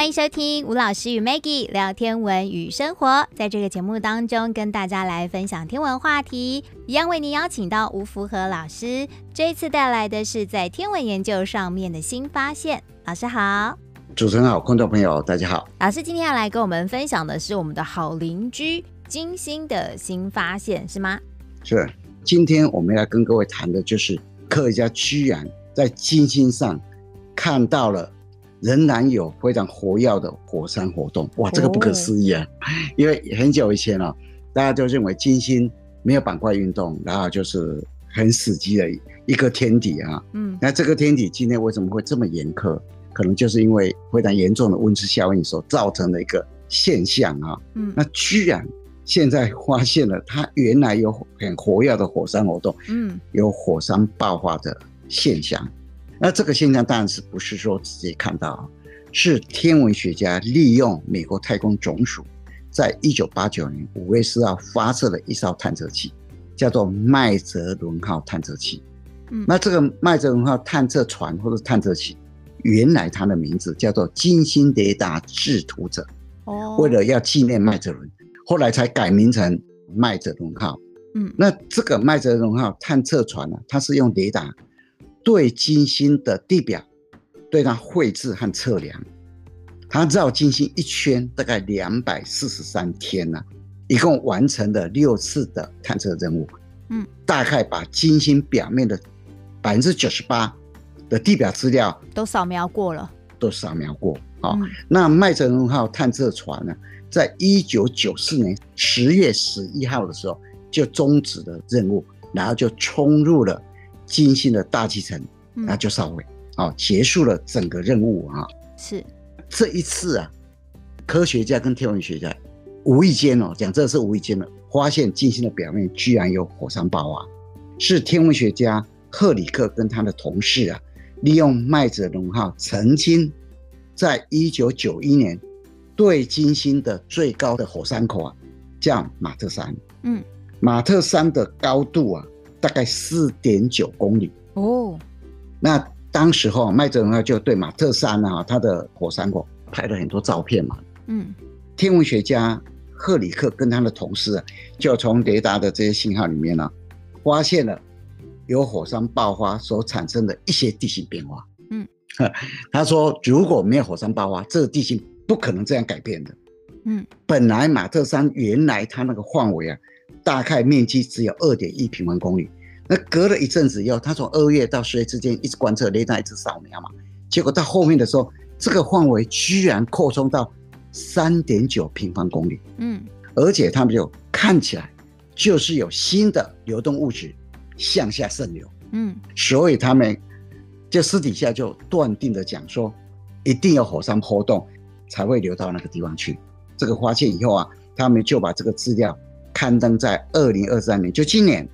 欢迎收听吴老师与 Maggie 聊天文与生活。在这个节目当中，跟大家来分享天文话题，一样为您邀请到吴福和老师。这一次带来的是在天文研究上面的新发现。老师好。主持人好，观众朋友大家好。老师今天要来跟我们分享的是我们的好邻居金星的新发现，是吗？是。今天我们要跟各位谈的就是科学家居然在金星上看到了仍然有非常活跃的火山活动。哇，这个不可思议啊！因为很久以前啊，大家就认为金星没有板块运动，然后就是很死寂的一个天体啊。那这个天体今天为什么会这么严苛？可能就是因为非常严重的温室效应所造成的一个现象啊。那居然现在发现了，它原来有很活跃的火山活动，有火山爆发的现象。那这个现象当然是不是说直接看到，是天文学家利用美国太空总署在1989年5月4号发射了一艘探测器，叫做麦哲伦号探测器。那这个麦哲伦号探测船或者探测器，原来它的名字叫做金星雷达制图者，为了要纪念麦哲伦，后来才改名成麦哲伦号。那这个麦哲伦号探测船呢，它是用雷达对金星的地表对它绘制和测量，它绕金星一圈大概243天啊，一共完成了6次的探测任务。大概把金星表面的 98% 的地表资料都扫描过了，那麦哲伦号探测船呢，在1994年10月11号的时候就终止了任务，然后就冲入了金星的大气层，那就烧毁，结束了整个任务啊。是这一次啊，科学家跟天文学家无意间讲这是无意间的发现，金星的表面居然有火山爆发，是天文学家赫里克跟他的同事啊，利用麦哲伦号曾经在1991年对金星的最高的火山口啊，叫马特山。马特山的高度啊，大概 4.9 公里哦。那当时候麦哲伦号就对马特山啊，它的火山口拍了很多照片嘛。天文学家赫里克跟他的同事啊，就从雷达的这些信号里面啊，发现了有火山爆发所产生的一些地形变化。他说如果没有火山爆发，这个地形不可能这样改变的。本来马特山原来它那个范围啊，大概面积只有 2.1 平方公里。那隔了一阵子以后，他从2月到10月之间一直观测，雷达一直扫描嘛，结果到后面的时候，这个范围居然扩充到 3.9 平方公里。而且他们就看起来就是有新的流动物质向下渗流。所以他们就私底下就断定的讲说，一定有火山活动才会流到那个地方去。这个发现以后啊，他们就把这个资料刊登在2023年，就今年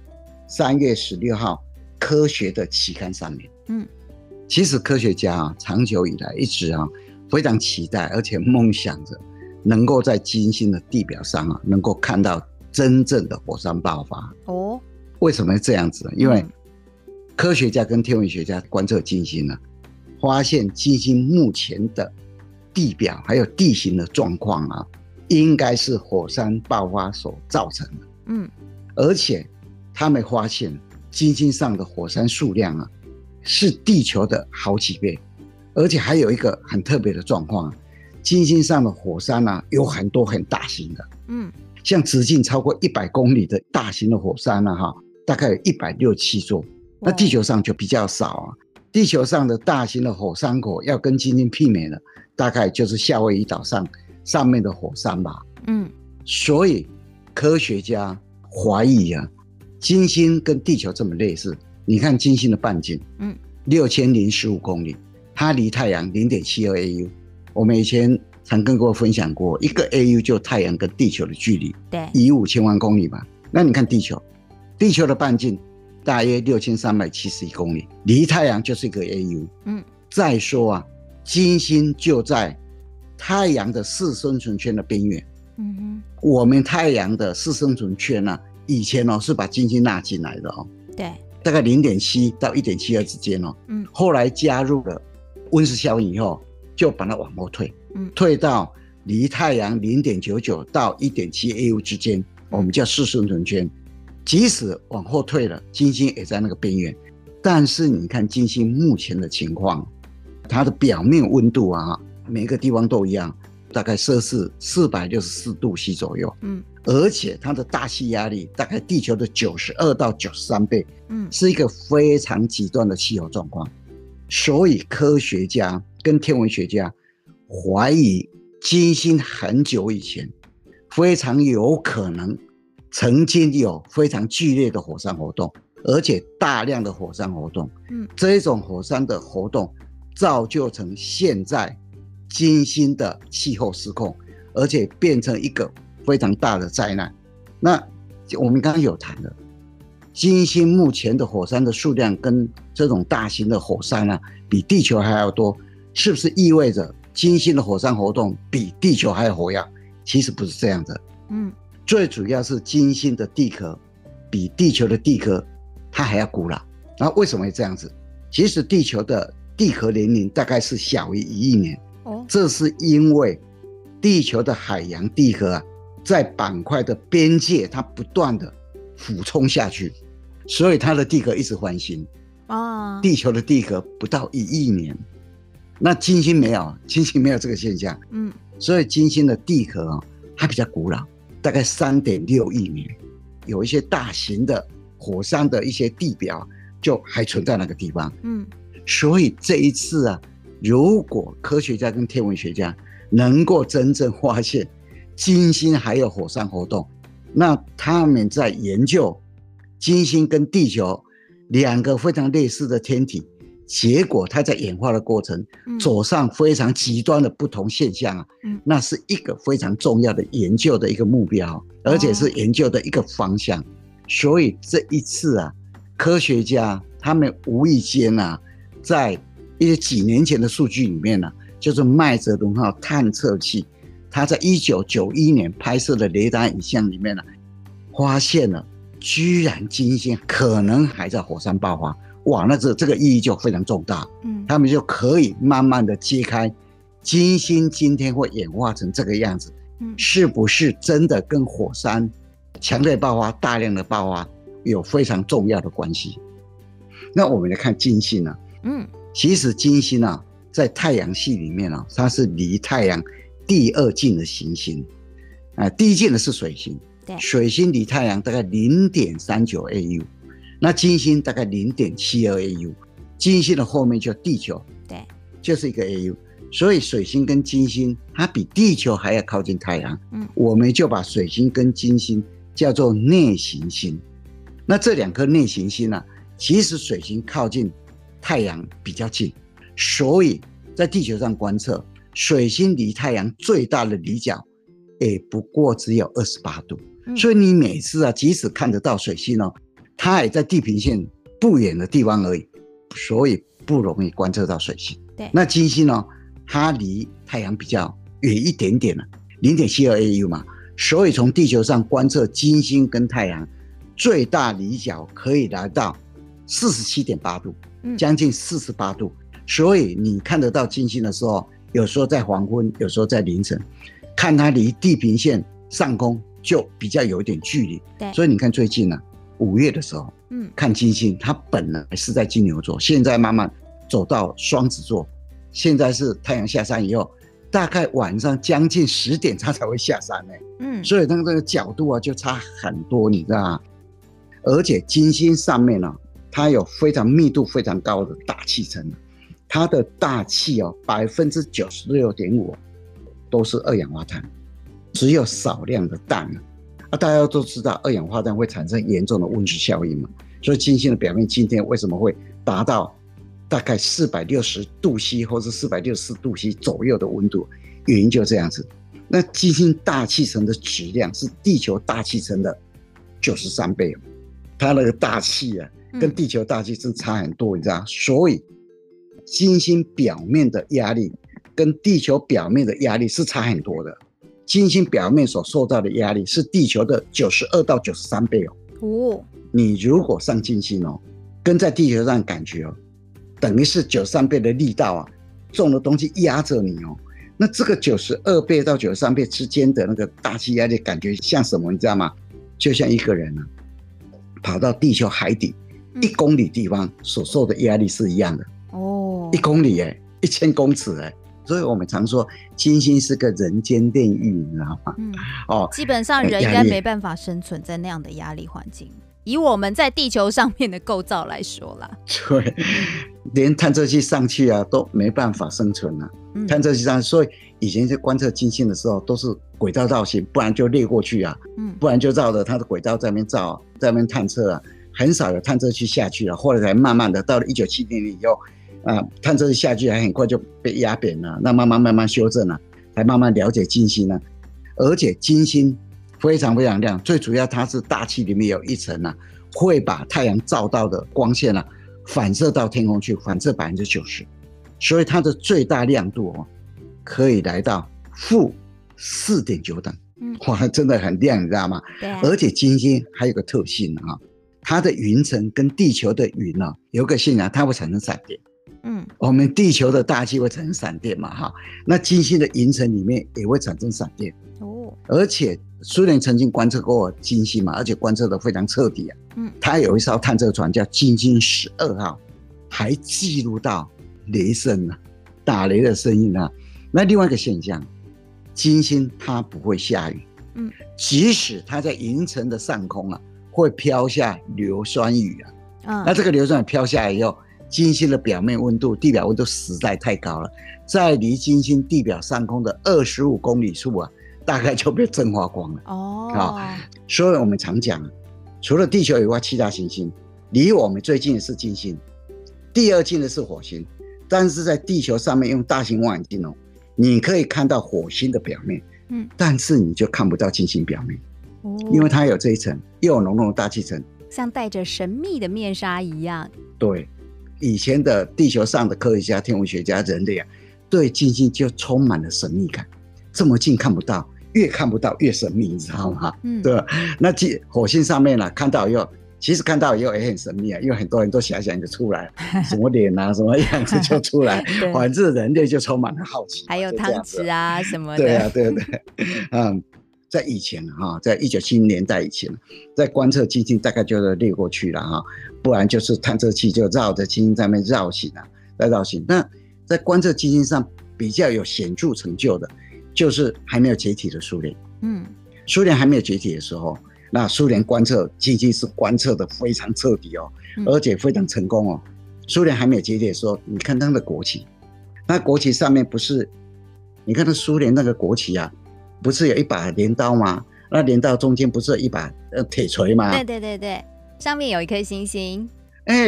3月16号科学的期刊上面。其实科学家啊，长久以来一直啊非常期待，而且梦想着能够在金星的地表上啊，能够看到真正的火山爆发。为什么这样子呢？因为科学家跟天文学家观测金星啊，发现金星目前的地表还有地形的状况啊，应该是火山爆发所造成的。而且他们发现金星上的火山数量啊，是地球的好几倍。而且还有一个很特别的状况啊，金星上的火山啊，有很多很大型的。像直径超过100公里的大型的火山啊，大概有167座。那地球上就比较少啊。地球上的大型的火山口要跟金星媲美的，大概就是夏威夷岛上面的火山吧。所以科学家怀疑啊，金星跟地球这么类似。你看金星的半径，6015公里，它离太阳 0.72 AU。我们以前常跟各位分享过，一个 AU 就太阳跟地球的距离，15000万公里嘛。那你看地球的半径大约6371公里，离太阳就是一个 AU。再说啊，金星就在太阳的四生存圈的边缘。我们太阳的四生存圈啊，以前是把金星纳进来的对，大概 0.7 到 1.72 之间后来加入了温室效应以后，就把它往后退，退到离太阳 0.99 到 1.7 AU 之间，我们叫四生存圈。即使往后退了，金星也在那个边缘，但是你看金星目前的情况，它的表面温度啊，每个地方都一样，大概摄氏464度 C 左右，而且它的大气压力大概地球的92到93倍，是一个非常极端的气候状况。所以科学家跟天文学家怀疑金星很久以前非常有可能曾经有非常剧烈的火山活动，而且大量的火山活动，这种火山的活动造就成现在金星的气候失控，而且变成一个非常大的灾难。那我们刚刚有谈的金星目前的火山的数量跟这种大型的火山啊，比地球还要多，是不是意味着金星的火山活动比地球还活跃？其实不是这样的，最主要是金星的地壳比地球的地壳它还要古老。那为什么会这样子？其实地球的地壳年龄大概是小于1亿年，这是因为地球的海洋地壳啊，在板块的边界它不断的俯冲下去，所以它的地壳一直翻新。地球的地壳不到1亿年，那金星没有，金星没有这个现象，所以金星的地壳啊，它比较古老，大概 3.6 亿年，有一些大型的火山的一些地表就还存在那个地方，所以这一次啊，如果科学家跟天文学家能够真正发现金星还有火山活动，那他们在研究金星跟地球两个非常类似的天体，结果它在演化的过程走上非常极端的不同现象啊，那是一个非常重要的研究的一个目标，而且是研究的一个方向。所以这一次啊，科学家他们无意间啊，在一些几年前的数据里面呢，就是麦哲伦号探测器，它在1991年拍摄的雷达影像里面呢，发现了居然金星可能还在火山爆发。哇，那这个意义就非常重大。他们就可以慢慢的揭开金星今天会演化成这个样子，是不是真的跟火山强烈爆发、大量的爆发有非常重要的关系？那我们来看金星呢，其实金星啊，在太阳系里面啊，它是离太阳第二近的行星，第一近的是水星，水星离太阳大概 0.39 AU， 那金星大概 0.72 AU， 金星的后面就是地球，对，就是一个 AU， 所以水星跟金星它比地球还要靠近太阳，我们就把水星跟金星叫做内行星。那这两颗内行星啊，其实水星靠近太阳比较近，所以在地球上观测，水星离太阳最大的离角也不过只有28度，所以你每次啊，即使看得到水星哦，它也在地平线不远的地方而已，所以不容易观测到水星。那金星哦，它离太阳比较远一点点了， 0.72 AU 嘛，所以从地球上观测金星跟太阳最大离角可以来到 47.8 度，将近48度，所以你看得到金星的时候，有时候在黄昏，有时候在凌晨，看它离地平线上空就比较有一点距离。所以你看最近呢，5月的时候，看金星，它本来是在金牛座，现在慢慢走到双子座，现在是太阳下山以后，大概晚上将近10点它才会下山呢。所以那个角度啊就差很多，你知道吗？而且金星上面呢，它有非常密度非常高的大气层，它的大气哦，96.5%都是二氧化碳，只有少量的氮啊。大家都知道二氧化碳会产生严重的温室效应嘛，所以金星的表面今天为什么会达到大概460度C 或是464度C 左右的温度，原因就这样子。那金星大气层的质量是地球大气层的93倍，它那个大气啊，跟地球大气真差很多，你知道，所以金星表面的压力跟地球表面的压力是差很多的。金星表面所受到的压力是地球的92到93倍哦。你如果上金星哦，跟在地球上感觉哦，等于是93倍的力道啊，重的东西压着你哦。那这个92倍到93倍之间的那个大气压力感觉像什么你知道吗？就像一个人啊跑到地球海底1公里地方所受的压力是一样的哦，1公里耶，1000公尺耶。所以我们常说金星是个人间炼狱你知道吗？基本上人应该没办法生存在那样的压力环境，以我们在地球上面的构造来说啦，对，连探测器上去啊都没办法生存啊。探测器上，所以以前在观测金星的时候都是轨道绕行，不然就掠过去啊，不然就绕着它的轨道在那边照、啊、在那边探测啊，很少有探测器下去啊。后来才慢慢的到了1970年以后啊，探测器下去还很快就被压扁了，那慢慢修正了，才慢慢了解金星啊。而且金星非常非常亮，最主要它是大气里面有一层啊，会把太阳照到的光线啊反射到天空去，反射 90%， 所以它的最大亮度、哦、可以来到-4.9°，哇，真的很亮你知道吗？而且金星还有个特性啊，它的云层跟地球的云啊有个性啊，它会产生闪电。我们地球的大气会产生闪电嘛哈，那金星的云层里面也会产生闪电哦。而且苏联曾经观测过金星嘛，而且观测得非常彻底啊。它有一艘探测船叫金星12号，还记录到雷声啊，打雷的声音啊。那另外一个现象，金星它不会下雨，即使它在云层的上空啊，会飘下硫酸雨啊。那这个硫酸雨飘下来以后，金星的表面温度、地表温度实在太高了，在离金星地表上空的25公里处啊，大概就被蒸发光了哦。所以我们常讲，除了地球以外，7大行星离我们最近的是金星，第二近的是火星。但是在地球上面用大型望远镜哦，你可以看到火星的表面，但是你就看不到金星表面，因为它有这一层又有浓浓的大气层，像戴着神秘的面纱一样。对，以前的地球上的科学家、天文学家、人类啊，对金星就充满了神秘感，这么近看不到。越看不到越神秘你知道吗？对吧？那火星上面、啊、看到以后，其实看到以后也很神秘啊，因为很多人都遐想就出来什么脸啊什么样子就出来反正人类就充满了好奇，还有汤匙啊什么的。对啊，对对在以前、啊、在1970年代以前，在观测金星大概就掠过去了、啊、不然就是探测器就绕着金星上面绕行啊，在绕行。那在观测金星上比较有显著成就的，就是还没有解体的苏联。苏联还没有解体的时候，那苏联观测金星是观测的非常彻底哦，而且非常成功哦。苏联还没有解体的时候，你看它的国旗，那国旗上面不是，你看它苏联那个国旗啊，不是有一把镰刀吗？那镰刀中间不是有一把铁锤吗？对对对对，上面有一颗星星。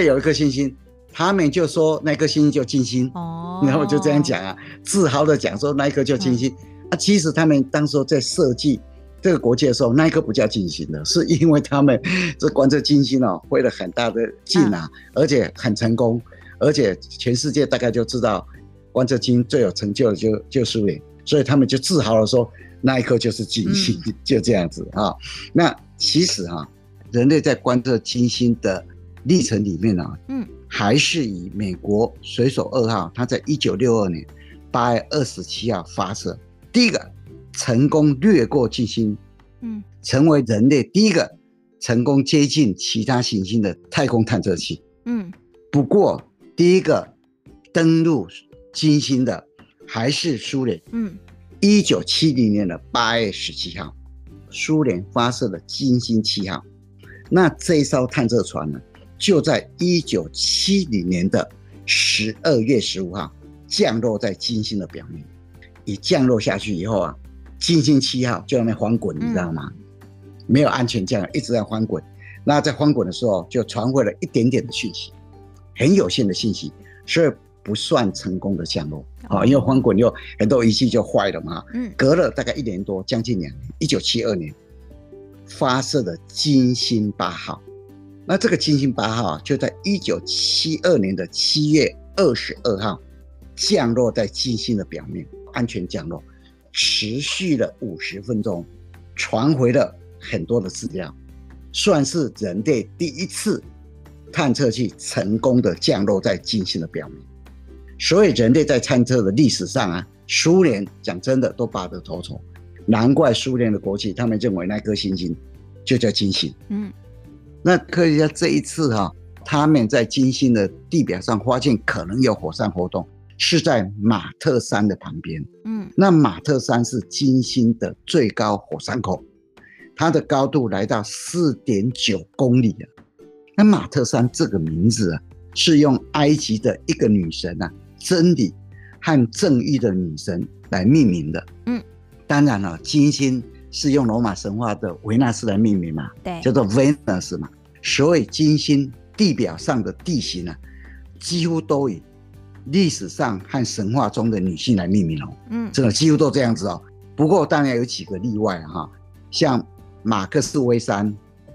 有一颗星星。他们就说那颗星星就金星哦，然后就这样讲啊，自豪的讲说那颗就金星。啊，其实他们当时在设计这个国际的时候，那一颗不叫金星的，是因为他们这观测金星哦，费了很大的劲啊，而且很成功，而且全世界大概就知道观测金最有成就的就苏联，所以他们就自豪的说那一颗就是金星，就这样子啊。那其实啊，人类在观测金星的历程里面啊，还是以美国水手2号，它在1962年8月27号发射。第一个成功掠过金星，成为人类第一个成功接近其他行星的太空探测器。不过第一个登陆金星的还是苏联。1970年的8月17号，苏联发射了金星7号。那这一艘探测船呢，就在1970年的12月15号降落在金星的表面。一降落下去以后啊，金星7号就在那边翻滚，你知道吗？没有安全降落，一直在翻滚。那在翻滚的时候，就传回了一点点的讯息，很有限的讯息，所以不算成功的降落。因为翻滚又很多仪器就坏了嘛。隔了大概1年多，将近2年，1972年发射的金星8号。那这个金星8号啊，就在1972年的7月22号降落在金星的表面。安全降落持续了50分钟，传回了很多的资料，算是人类第一次探测器成功的降落在金星的表面。所以人类在探测的历史上啊，苏联讲真的都拔得头筹，难怪苏联的国际他们认为那颗星星就叫金星。嗯，那科学家这一次啊，他们在金星的地表上发现可能有火山活动，是在马特山的旁边。嗯，那马特山是金星的最高火山口，它的高度来到 4.9 公里啊。那马特山这个名字啊，是用埃及的一个女神啊，真理和正义的女神来命名的。嗯，当然了，金星是用罗马神话的维纳斯来命名嘛，对，叫做 Venus 嘛。所以金星地表上的地形啊，几乎都以历史上和神话中的女性来命名哦，嗯，真的几乎都这样子哦。不过当然有几个例外哈、啊，像马克斯威山、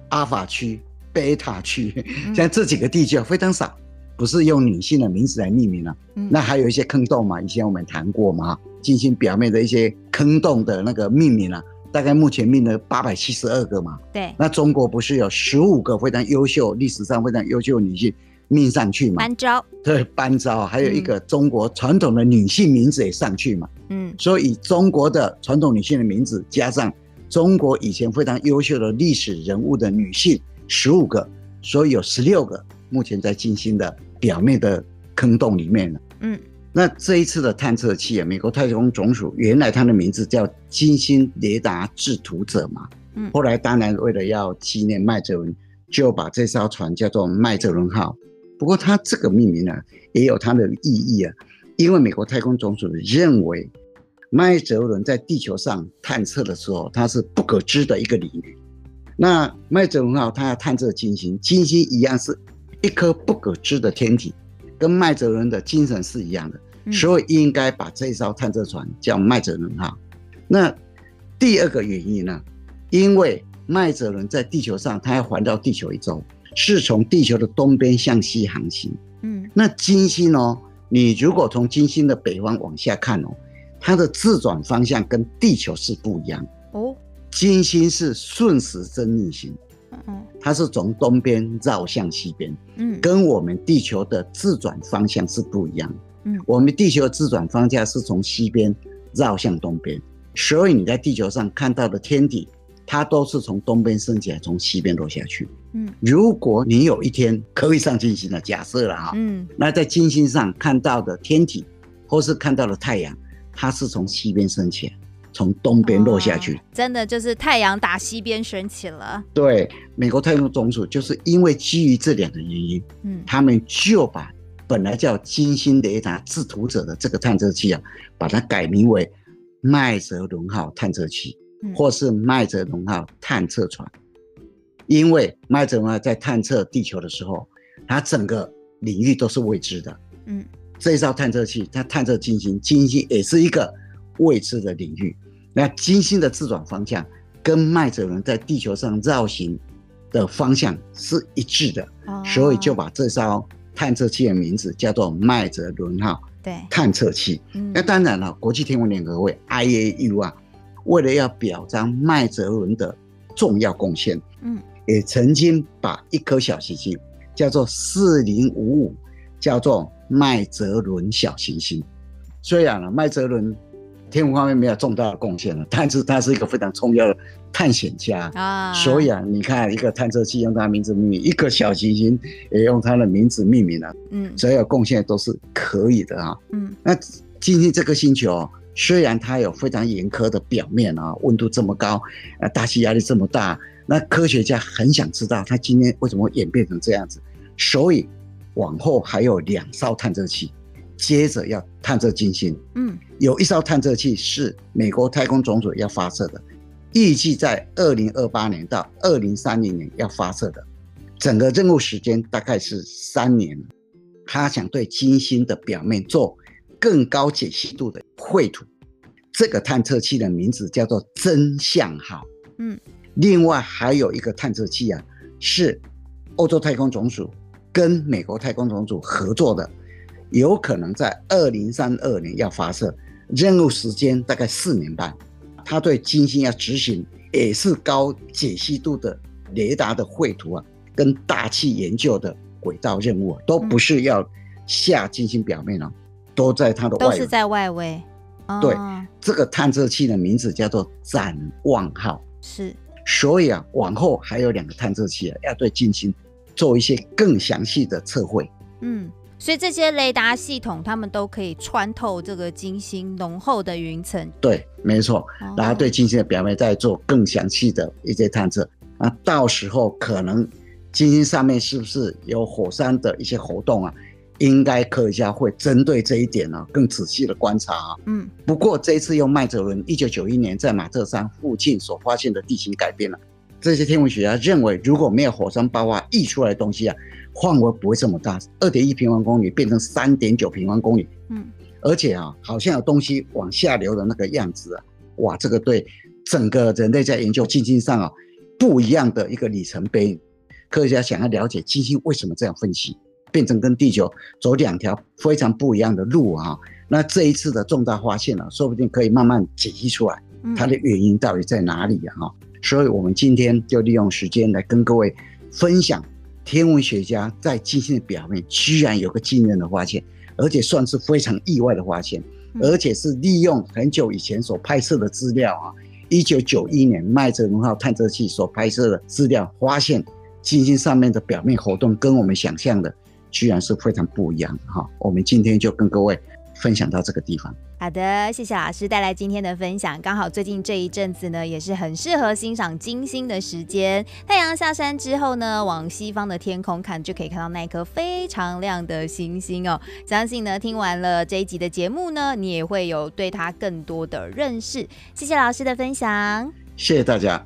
阿法区、贝塔区，像这几个地区非常少，不是用女性的名字来命名啊。嗯、那还有一些坑洞嘛，以前我们谈过嘛，金星表面的一些坑洞的那个命名啊，大概目前命了872个嘛。对，那中国不是有15个非常优秀，历史上非常优秀的女性命上去嘛？班昭，对，班昭，还有一个中国传统的女性名字也上去嘛。嗯，所以中国的传统女性的名字加上中国以前非常优秀的历史人物的女性15个，所以有16个目前在金星的表面的坑洞里面了。嗯，那这一次的探测器啊，美国太空总署原来它的名字叫金星雷达制图者嘛。嗯，后来当然为了要纪念麦哲伦，就把这艘船叫做麦哲伦号。不过它这个命名呢、啊，也有它的意义啊，因为美国太空总署认为麦哲伦在地球上探测的时候，它是不可知的一个领域。那麦哲伦号它要探测金星，金星一样是一颗不可知的天体，跟麦哲伦的精神是一样的，所以应该把这艘探测船叫麦哲伦号。那第二个原因呢，因为麦哲伦在地球上它要环绕地球一周，是从地球的东边向西航行。嗯，那金星哦，你如果从金星的北方往下看哦，它的自转方向跟地球是不一样哦。金星是顺时针逆行，它是从东边绕向西边，跟我们地球的自转方向是不一样的。我们地球的自转方向是从西边绕向东边，所以你在地球上看到的天体，它都是从东边升起来，从西边落下去。如果你有一天可以上金星了，假设了哈，那在金星上看到的天体，或是看到的太阳，它是从西边升起来，从东边落下去，真的就是太阳打西边升起了。对，美国太空总署就是因为基于这两个原因，他们就把本来叫金星雷达制图者的这个探测器啊，把它改名为麦哲伦号探测器，或是麦哲伦号探测船。因为麦哲伦号在探测地球的时候，它整个领域都是未知的。嗯，这一艘探测器它探测金星，金星也是一个未知的领域。那金星的自转方向跟麦哲伦在地球上绕行的方向是一致的，所以就把这艘探测器的名字叫做麦哲伦号探测器。那当然了，国际天文联合会 IAU 啊，为了要表彰麦哲伦的重要贡献，也曾经把一颗小行星叫做4055叫做麦哲伦小行星。虽然麦哲伦天文方面没有重大的贡献了，但是他是一个非常重要的探险家啊。所以啊，你看一个探测器用他的名字命名，一个小行星也用他的名字命名了、啊。所有贡献都是可以的啊。那金星这个星球虽然它有非常严苛的表面啊，温度这么高，大气压力这么大，那科学家很想知道它今天为什么会演变成这样子。所以往后还有2艘探测器接着要探测金星。有一艘探测器是美国太空总署要发射的，预计在2028年到2030年要发射的，整个任务时间大概是3年。他想对金星的表面做更高解析度的绘图，这个探测器的名字叫做真相号。另外还有一个探测器啊，是欧洲太空总署跟美国太空总署合作的，有可能在2032年要发射，任务时间大概4年半。他对金星要执行也是高解析度的雷达的绘图啊，跟大气研究的轨道任务、啊、都不是要下金星表面哦，都在它的外围，都是在外围。哦、对，这个探测器的名字叫做展望号。是，所以啊，往后还有两个探测器、啊、要对近星做一些更详细的测绘。嗯。所以这些雷达系统，它们都可以穿透这个金星浓厚的云层。对，没错。哦、然后对金星的表面再做更详细的一些探测。那到时候可能金星上面是不是有火山的一些活动啊？应该科学家会针对这一点呢、啊，更仔细的观察、啊。嗯。不过这一次用麦哲伦1991年在马特山附近所发现的地形改变了，这些天文学家认为，如果没有火山爆发溢出来的东西啊。范围不会这么大， 2.1 平方公里变成 3.9 平方公里、嗯、而且啊，好像有东西往下流的那个样子啊，哇，这个对整个人类在研究金星上啊不一样的一个里程碑。科学家想要了解金星为什么这样分析，变成跟地球走两条非常不一样的路啊。那这一次的重大发现啊，说不定可以慢慢解析出来它的原因到底在哪里啊。嗯、所以我们今天就利用时间来跟各位分享。天文学家在金星的表面居然有个惊人的发现，而且算是非常意外的发现，而且是利用很久以前所拍摄的资料啊， 1991年麦哲伦号探测器所拍摄的资料，发现金星上面的表面活动跟我们想象的居然是非常不一样哈。我们今天就跟各位分享到这个地方。好的，谢谢老师带来今天的分享。刚好最近这一阵子呢，也是很适合欣赏金星的时间。太阳下山之后呢，往西方的天空看，就可以看到那一颗非常亮的星星哦。相信呢，听完了这一集的节目呢，你也会有对它更多的认识。谢谢老师的分享，谢谢大家。